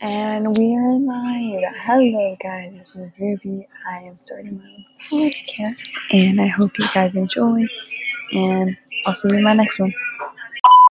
And we are live. Hello guys, this is Ruby. I am starting my own podcast and I hope you guys enjoy and I'll see you in my next one.